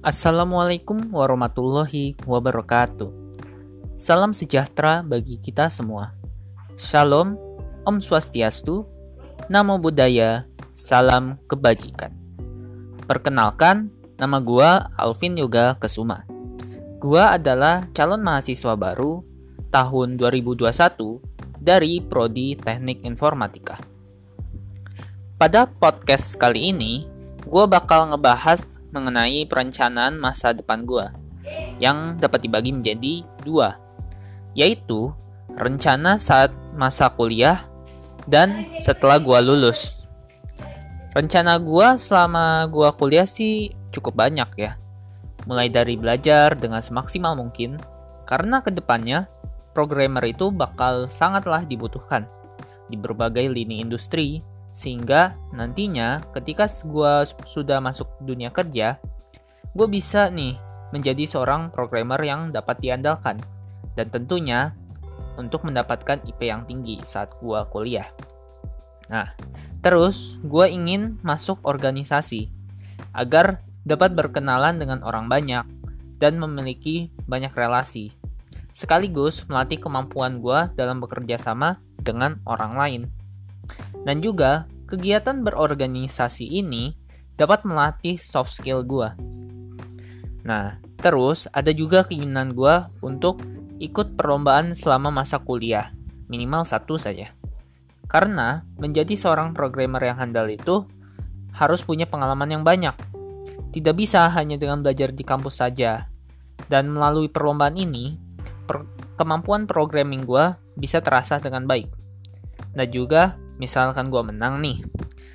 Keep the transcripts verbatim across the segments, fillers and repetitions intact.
Assalamualaikum warahmatullahi wabarakatuh. Salam sejahtera bagi kita semua. Shalom, Om Swastiastu, Namo Buddhaya, Salam Kebajikan. Perkenalkan, nama gua Alvin Yoga Kesuma. Gua adalah calon mahasiswa baru tahun dua ribu dua puluh satu dari Prodi Teknik Informatika. Pada podcast kali ini, gua bakal ngebahas mengenai perencanaan masa depan gue yang dapat dibagi menjadi dua, yaitu rencana saat masa kuliah dan setelah gue lulus. Rencana gue selama gue kuliah sih cukup banyak ya, mulai dari belajar dengan semaksimal mungkin karena kedepannya programmer itu bakal sangatlah dibutuhkan di berbagai lini industri. Sehingga nantinya ketika gue sudah masuk dunia kerja, gue bisa nih menjadi seorang programmer yang dapat diandalkan. Dan tentunya untuk mendapatkan I P yang tinggi saat gue kuliah. Nah, terus gue ingin masuk organisasi agar dapat berkenalan dengan orang banyak dan memiliki banyak relasi, sekaligus melatih kemampuan gue dalam bekerja sama dengan orang lain. Dan juga, kegiatan berorganisasi ini dapat melatih soft skill gue. Nah, terus ada juga keinginan gue untuk ikut perlombaan selama masa kuliah, minimal satu saja. Karena menjadi seorang programmer yang handal itu harus punya pengalaman yang banyak. Tidak bisa hanya dengan belajar di kampus saja. Dan melalui perlombaan ini, per- kemampuan programming gue bisa terasa dengan baik. Dan juga, misalkan gue menang nih,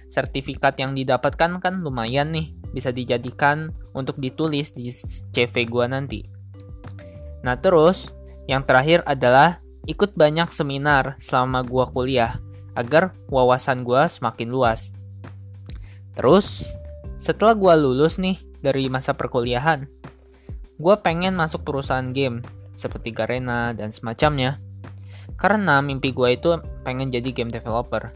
sertifikat yang didapatkan kan lumayan nih, bisa dijadikan untuk ditulis di C V gue nanti. Nah terus, yang terakhir adalah ikut banyak seminar selama gue kuliah, agar wawasan gue semakin luas. Terus, setelah gue lulus nih dari masa perkuliahan, gue pengen masuk perusahaan game seperti Garena dan semacamnya. Karena mimpi gue itu pengen jadi game developer.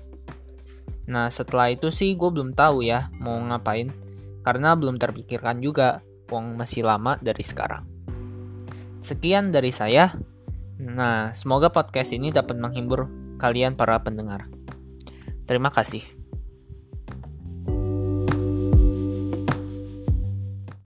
Nah setelah itu sih gue belum tahu ya mau ngapain, karena belum terpikirkan juga, uang masih lama dari sekarang. Sekian dari saya. Nah semoga podcast ini dapat menghibur kalian para pendengar. Terima kasih.